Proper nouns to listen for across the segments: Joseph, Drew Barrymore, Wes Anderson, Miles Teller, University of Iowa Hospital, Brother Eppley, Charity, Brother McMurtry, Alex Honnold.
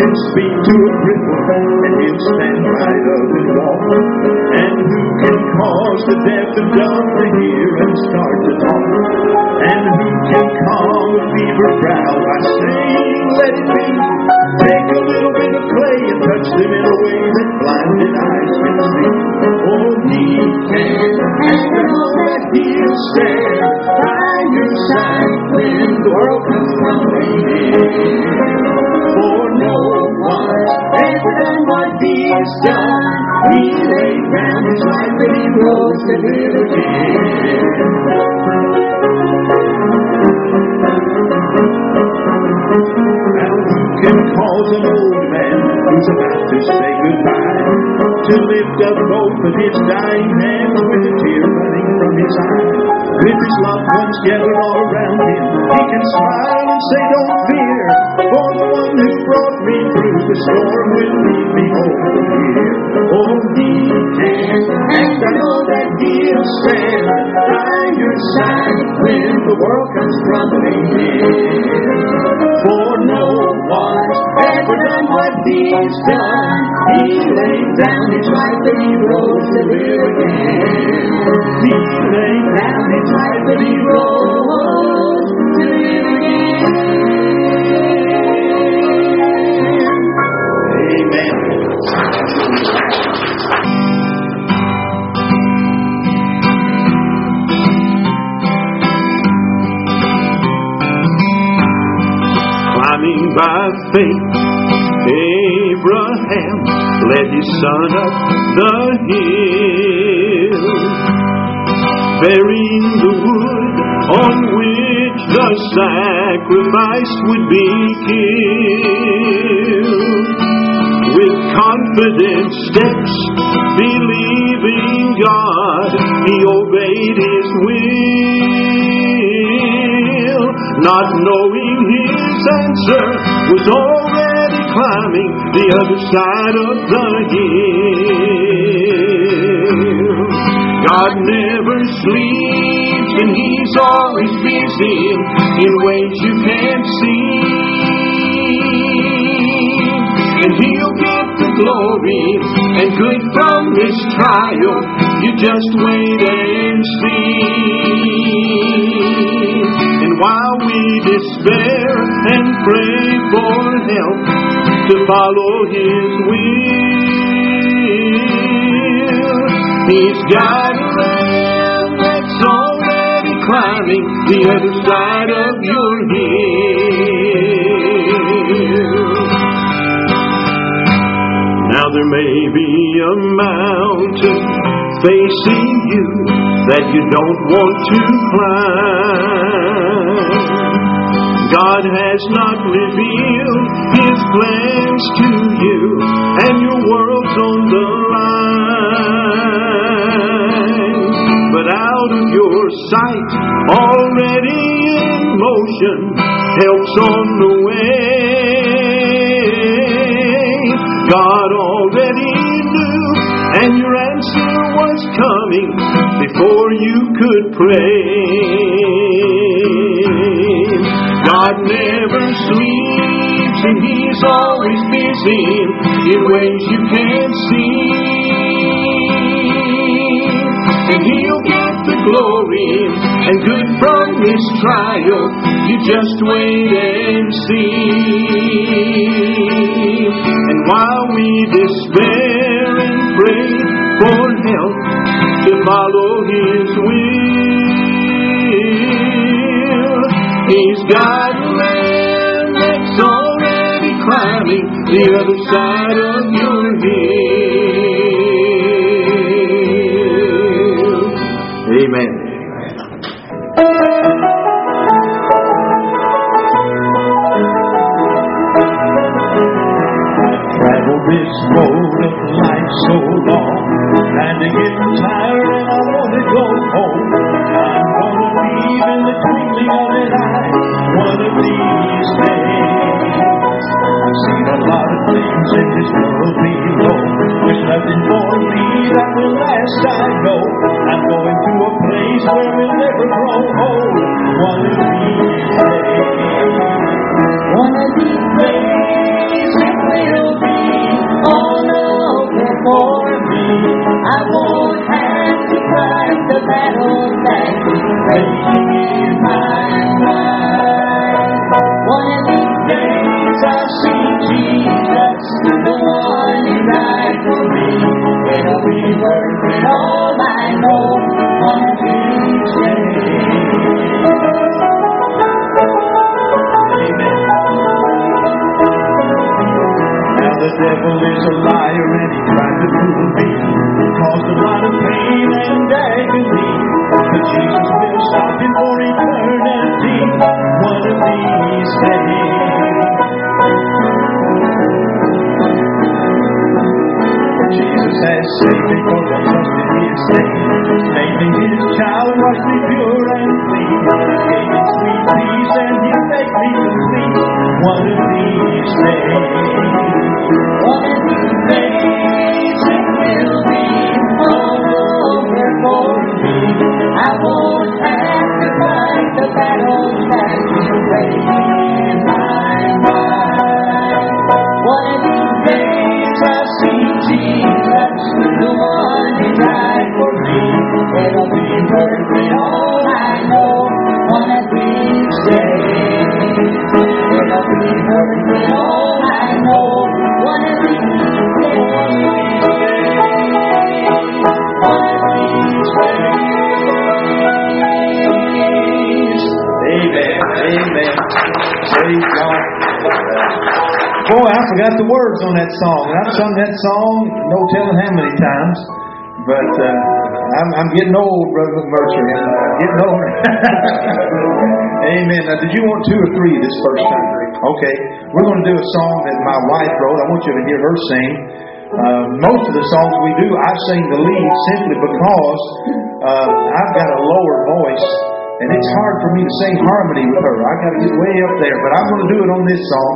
can speak to a cripple and can stand right up and walk? And who can cause the deaf and dumb to hear and start to talk? And who can calm a fever brow by saying, let it be? Take a little bit of clay and touch them in a way that blinded eyes can see. Oh, he can, and knows that he'll stand by your side when the world comes tumbling in. For no one has done what he has done. He laid down his life and he rose to live again. Now who can cause an old man who's about to say goodbye to lift up both of his dying hands with a tear running from his eye? With his loved ones gathered all around him, he can smile and say, don't fear, for the one who brought me through the storm will lead me over here. Oh, he can, and I know that he'll stand by your side when the world comes crumbling in. For no one's ever done what he's done. He laid down his life and he rose to live again. He laid down his life and he rose to live again. Amen. Climbing by faith, Abraham led his son up the hill, bearing the wood on which the sacrifice would be killed. With confident steps, believing God, he obeyed his will. Not knowing his answer, was already climbing the other side of the hill. God never sleeps, and he's always busy in ways you can't see. And he'll get the glory and good from this trial. You just wait and see. And while we despair and pray for help to follow his will, he's got a lamb that's already climbing the other side of your hill. Now there may be a mountain facing you that you don't want to climb. God has not revealed his plans to you, and your world's on the line. But out of your sight, already in motion, help's on the way. God already knew, and your answer was coming before you could pray. God never sleeps, and he's always busy in ways you can't see. And he'll get the glory and good from this trial. You just wait and see. And while we despair and pray for help to follow his will, he's got a lamb that's already climbing the other side of your hill. Amen. This road of life so long, and I'm getting tired and I want to go home. I'm gonna leave in the twinkling of an eye, one of these days. I've seen a lot of things in this world below. There's nothing for me that will last, I know. I'm going to a place where we'll never grow old, one of these days. One of these days, I'm getting old, Brother McMurtry. I'm getting old. Amen. Now, did you want two or three this first time? Okay. We're going to do a song that my wife wrote. I want you to hear her sing. Most of the songs we do, I sing the lead simply because I've got a lower voice, and it's hard for me to sing harmony with her. I've got to get way up there, but I'm going to do it on this song.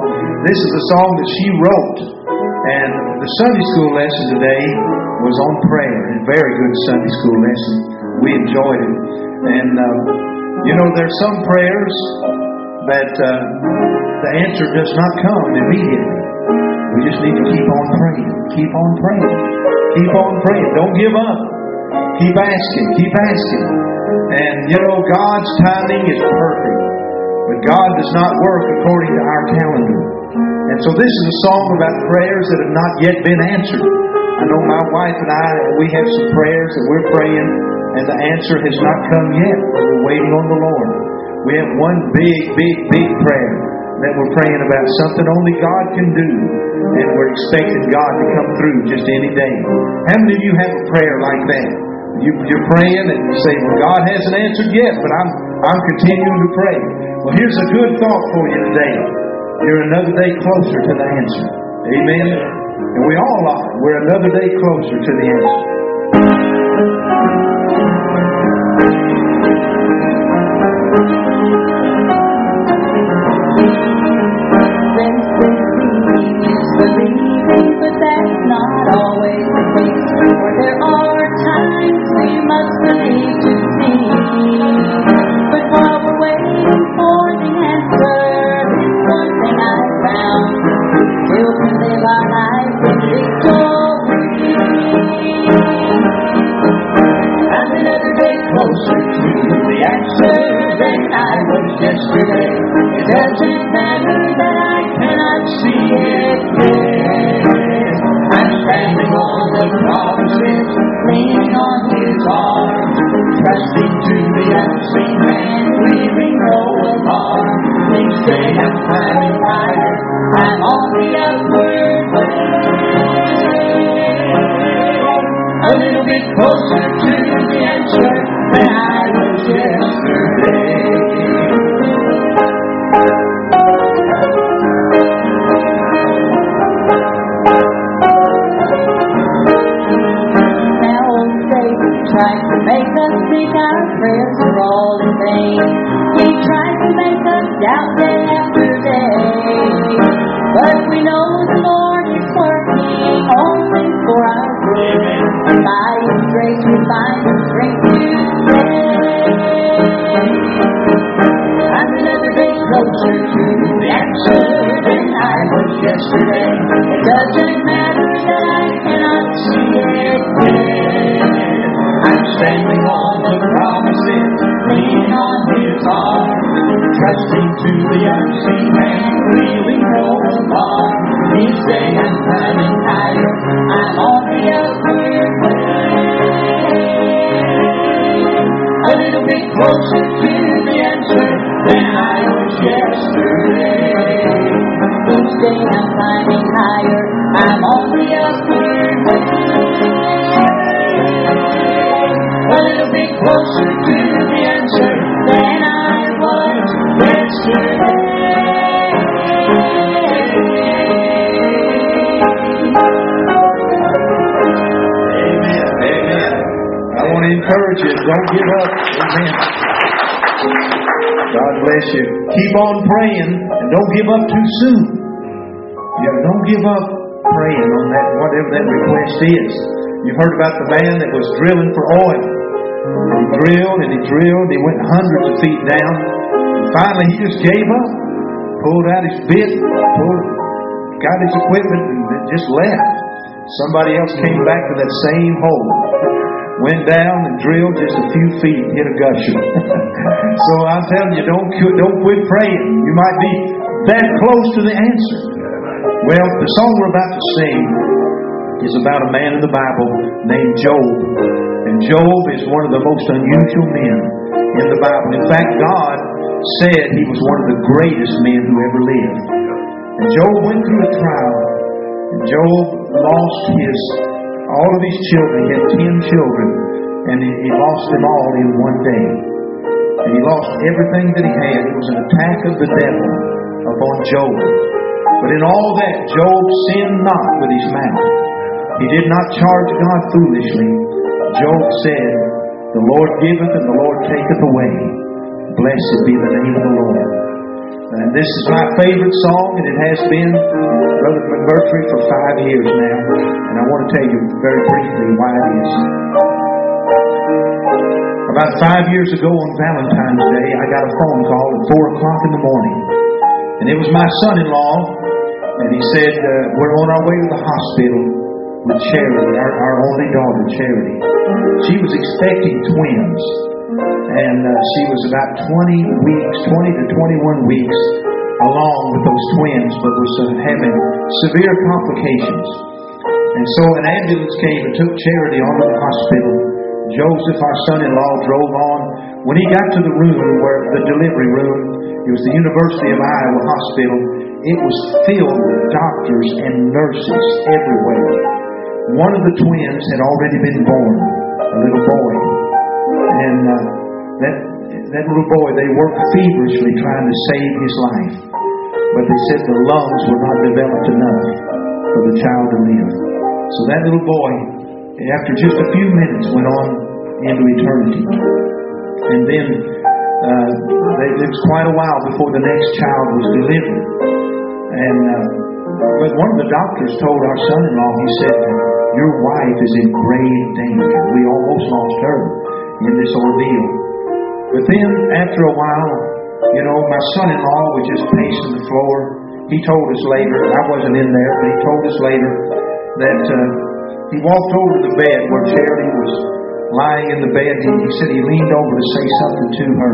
This is a song that she wrote, and the Sunday school lesson today was on prayer. A very good Sunday school lesson. We enjoyed it. And, you know, there's some prayers that the answer does not come immediately. We just need to keep on praying. Keep on praying. Keep on praying. Don't give up. Keep asking. Keep asking. And, you know, God's timing is perfect. But God does not work according to our calendar. And so this is a song about prayers that have not yet been answered. I know my wife and I, we have some prayers that we're praying, and the answer has not come yet. We're waiting on the Lord. We have one big prayer that we're praying about, something only God can do, and we're expecting God to come through just any day. How many of you have a prayer like that? You're praying and you say, well, God hasn't answered yet, but I'm continuing to pray. Well, here's a good thought for you today. You're another day closer to the answer. Amen. And we all are. We're another day closer to the answer. Friends believe, but that's not always the case. For there are times we must believe to see. But while we're waiting for the answer, there's something I found. We'll live our life in victory. I'm another day closer to the answer than I was yesterday. It doesn't matter that I cannot see it yet. I'm standing on the promises, leaning on His arm, trusting to the unseen man, leaving no alarm. Things say I'm climbing higher. I'm on the upward. A little bit closer to the answer than I was yesterday. Now old Satan tried to make us think our prayers were all in vain. He tried to make us doubt day after day. But we know the Lord is working all things for our good. By His grace we find the strength to stay. I'm another day closer to the answer than I was yesterday. It doesn't matter that I cannot see it yet. I'm standing on the promises. pressing to the unseen man, reeling over the bar. Each day is turning higher, I'm on the upward way. A little bit closer to the answer than I was yesterday. Each day I'm climbing higher, I'm on the upward way. A little bit closer to the answer than I was yesterday. Amen. Amen. I want to encourage you. Don't give up. Amen. God bless you. Keep on praying and don't give up too soon. Yeah, don't give up praying on that, whatever that request is. You've heard about the man that was drilling for oil. He drilled and he drilled. He went hundreds of feet down. And finally, he just gave up. Pulled out his bit, got his equipment, and just left. Somebody else came back to that same hole. Went down and drilled just a few feet, hit a gusher. So I'm telling you, don't quit praying. You might be that close to the answer. Well, the song we're about to sing is about a man in the Bible named Job. And Job is one of the most unusual men in the Bible. In fact, God said he was one of the greatest men who ever lived. And Job went through a trial. And Job lost all of his children. He had 10 children. And he lost them all in one day. And he lost everything that he had. It was an attack of the devil upon Job. But in all that, Job sinned not with his mouth. He did not charge God foolishly. Job said, "The Lord giveth and the Lord taketh away. Blessed be the name of the Lord." And this is my favorite song, and it has been, Brother McMurtry, for 5 years now. And I want to tell you very briefly why it is. About 5 years ago on Valentine's Day, I got a phone call at 4 o'clock in the morning. And it was my son-in-law, and he said, "We're on our way to the hospital with Charity, our only daughter, Charity." She was expecting twins, and she was about 20 to 21 weeks along with those twins, but was having severe complications. And so an ambulance came and took Charity onto the hospital. Joseph, our son-in-law, drove on. When he got to the room, the delivery room, it was the University of Iowa Hospital. It was filled with doctors and nurses everywhere. One of the twins had already been born, a little boy. And that little boy, they worked feverishly trying to save his life. But they said the lungs were not developed enough for the child to live. So that little boy, after just a few minutes, went on into eternity. And then it was quite a while before the next child was delivered. And but one of the doctors told our son-in-law, he said, "Your wife is in grave danger. We almost lost her in this ordeal." But then, after a while, my son-in-law was just pacing the floor. He told us later, I wasn't in there, but he told us later that he walked over to the bed where Charity was lying in the bed. And he said he leaned over to say something to her.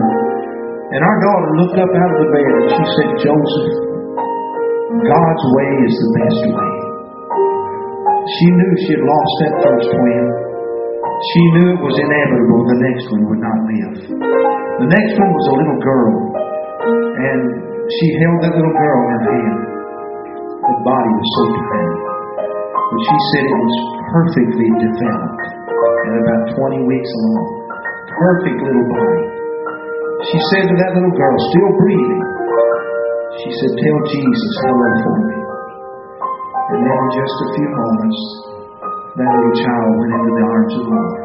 And our daughter looked up out of the bed and she said, "Joseph, God's way is the best way." She knew she had lost that first twin. She knew it was inevitable the next one would not live. The next one was a little girl. And she held that little girl in her hand. The body was so developed. But she said it was perfectly developed and about 20 weeks long. Perfect little body. She said to that little girl, still breathing, she said, "Tell Jesus hello for me." And then in just a few moments, that little child went into the arms of the Lord.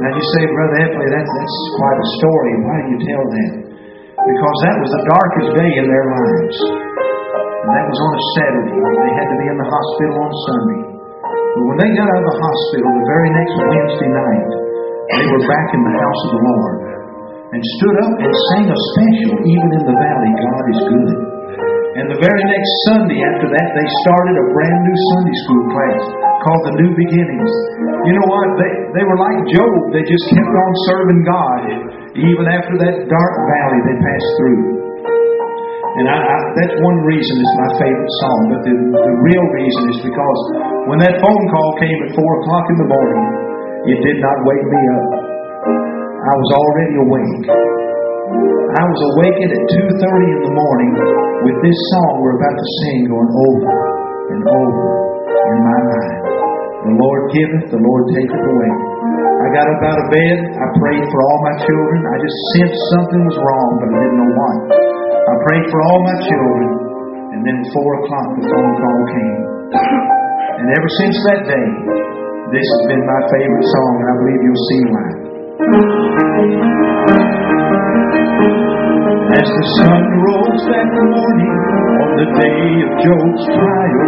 Now you say, "Brother Eppley, that's quite a story. Why do you tell that?" Because that was the darkest day in their lives. And that was on a Saturday. They had to be in the hospital on Sunday. But when they got out of the hospital the very next Wednesday night, they were back in the house of the Lord. And stood up and sang a special, "Even in the Valley, God is Good." And the very next Sunday after that, they started a brand new Sunday school class called The New Beginnings. You know what? They were like Job. They just kept on serving God. even after that dark valley they passed through. And that's one reason it's my favorite song. But the real reason is because when that phone call came at 4 o'clock in the morning, it did not wake me up. I was already awake. I was awakened at 2:30 in the morning with this song we're about to sing going over and over in my mind. The Lord giveth, the Lord taketh away. I got up out of bed. I prayed for all my children. I just sensed something was wrong, but I didn't know what. I prayed for all my children, and then at 4 o'clock the phone call came. And ever since that day, this has been my favorite song, and I believe you'll see why. As the sun rose that morning on the day of Job's trial,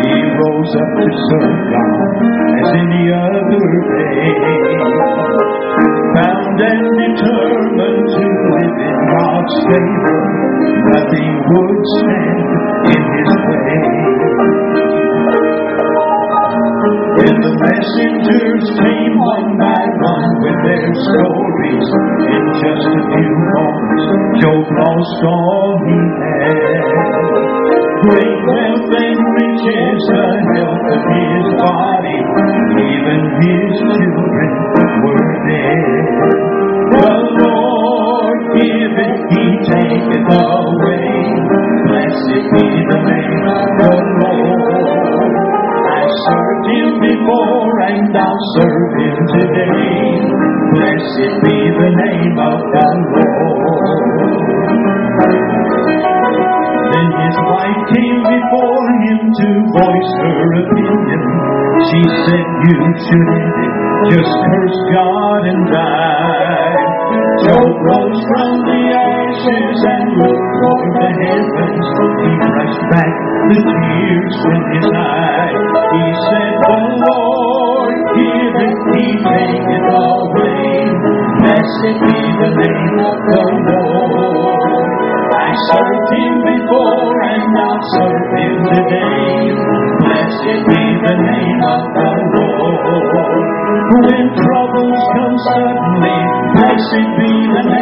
he rose up to serve God as any other day. Bound and determined to live in God's favor, nothing would stand in his way. When the messengers came one by one with their stories, in just a few moments, Job lost all he had. Great wealth and riches, the health of his body, even his children were dead. The Lord giveth, he taketh away, blessed be the name of the Lord. I served him before and I'll serve him today, blessed be the name of the Lord. Then his wife came before him to voice her opinion. She said, you shouldn't just curse God and die. Job rose from the ashes and looked toward the heavens. He brushed back the tears from his eyes. He said, the Lord giveth, he taketh away. Blessed be the name of the Lord. I served him before and I'll serve him today, blessed be the name of the Lord. When troubles come suddenly, blessed be the name.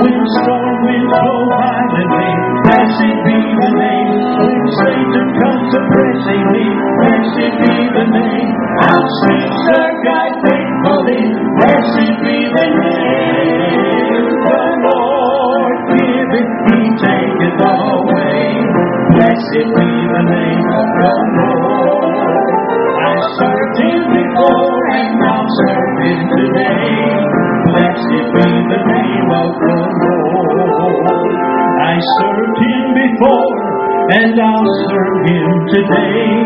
When storm winds blow violently, blessed be the name. When Satan comes oppressingly, blessed be the name. I'll still serve God faithfully, blessed be the name. The Lord giveth, he taketh away, blessed be the name of the Lord. I served him before and I'll serve him today, blessed be the name of the Lord. I served him before and I'll serve him today,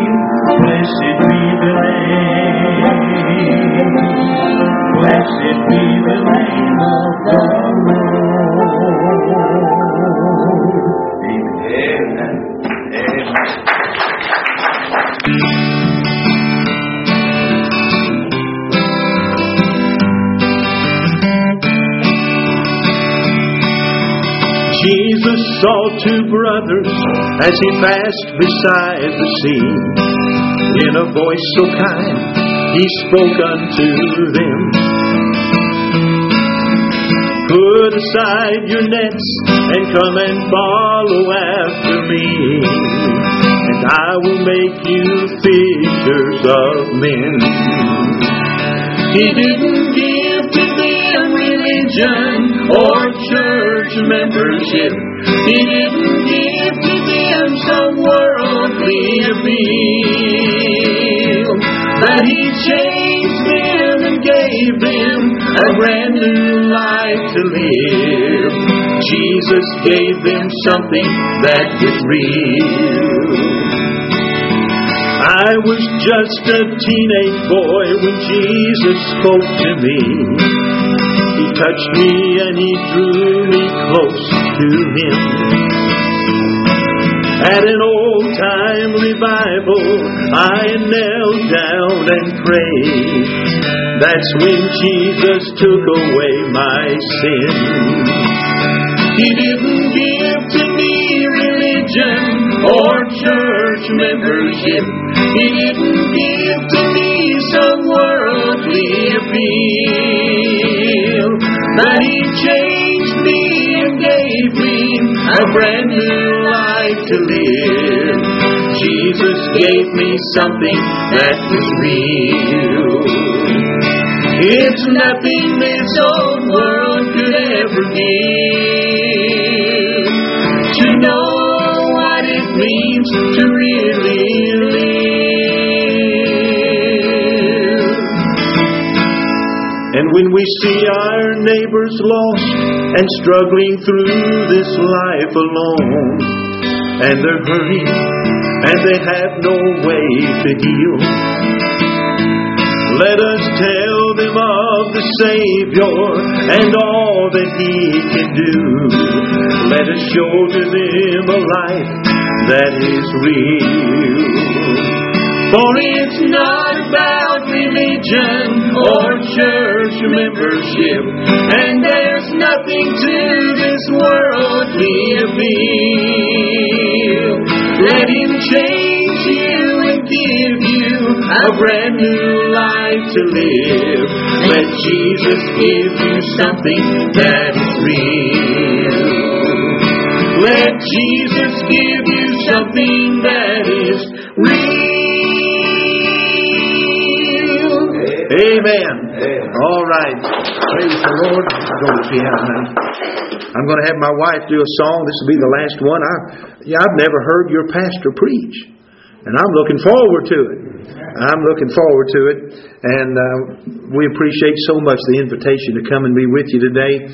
blessed be the name, blessed be the name of the Lord. Amen. Amen. Jesus saw two brothers as he passed beside the sea. In a voice so kind, he spoke unto them. Put aside your nets and come and follow after me, and I will make you fishers of men. He didn't give to them religion or church membership. He didn't give to them some worldly appeal, but he changed them and gave them a brand new life to live. Jesus gave them something that was real. I was just a teenage boy when Jesus spoke to me. He touched me and he drew me close to him. At an old-time revival, I knelt down and prayed. That's when Jesus took away my sin. He didn't give to me religion or church membership. He didn't give to me some worldly appeal. that He changed me and gave me a brand new life to live. Jesus gave me something that was real. It's nothing this old world could ever give. To know what it means to really live. And when we see our neighbors lost and struggling through this life alone, and they're hurting and they have no way to heal, let us tell them of the Savior and all that He can do. Let us show to them a life that is real. For it's not about religion or church membership, and there's nothing to this worldly appeal. Let Him change you and give you a brand new life to live. Let Jesus give you something that's real. Let Jesus give you something that is real. Amen. All right. Praise the Lord. I'm going to have my wife do a song. This will be the last one. I've never heard your pastor preach, and I'm looking forward to it. And we appreciate so much the invitation to come and be with you today.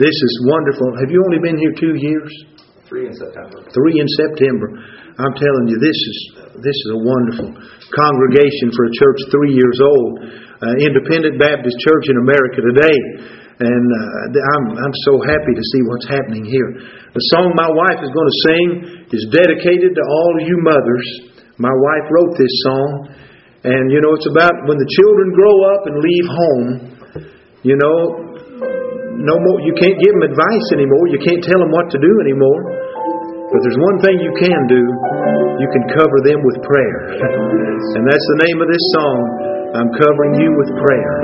This is wonderful. Have you only been here 2 years? 3 in September. 3 in September. I'm telling you, this is a wonderful congregation for a church 3 years old. Independent Baptist Church in America today. And I'm so happy to see what's happening here. The song my wife is going to sing is dedicated to all you mothers. My wife wrote this song, and you know, it's about when the children grow up and leave home, you know, no more, you can't give them advice anymore, you can't tell them what to do anymore, but there's one thing you can do, you can cover them with prayer. And that's the name of this song, I'm Covering You with Prayer.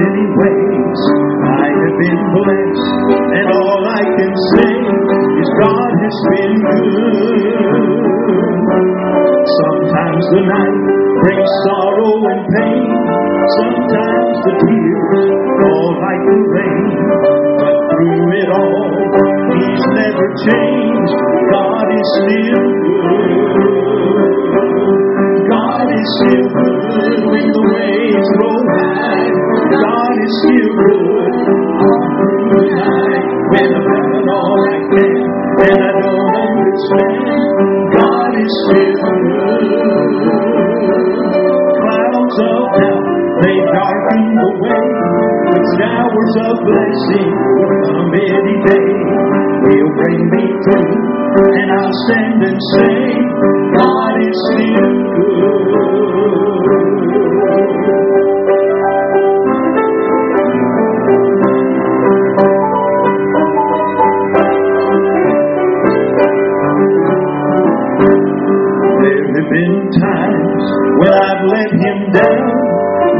many ways I have been blessed, and all I can say is God has been good. Sometimes the night brings sorrow and pain, sometimes the tears fall like the rain, but through it all, He's never changed. God is still good. God is still good when the waves roll high. God is still good through the night when I'm having all like that and I don't understand. God is still good. Clouds of doubt may darken the way, but showers of blessing come any day. He'll bring me through, and I'll stand and say, God is still good. There have been times when I've let Him down,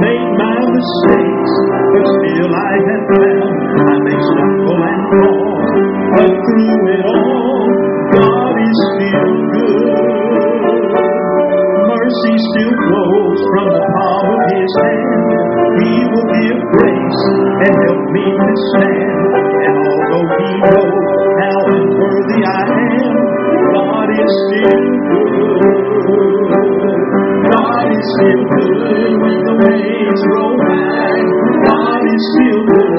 made my mistakes, but still I have found I may stumble and fall, but through it all, God is still good. Mercy still flows from the palm of His hand. He will give grace and help me to stand. And although He knows how unworthy I am, God is still good. God is still good when the waves roll high. God is still good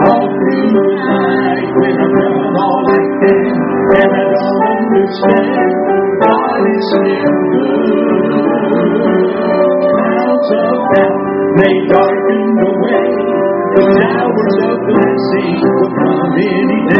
all through the night when I'm running all like that and I don't understand. God is still good. Clouds of doubt may darken the way, but showers of blessing will come any day.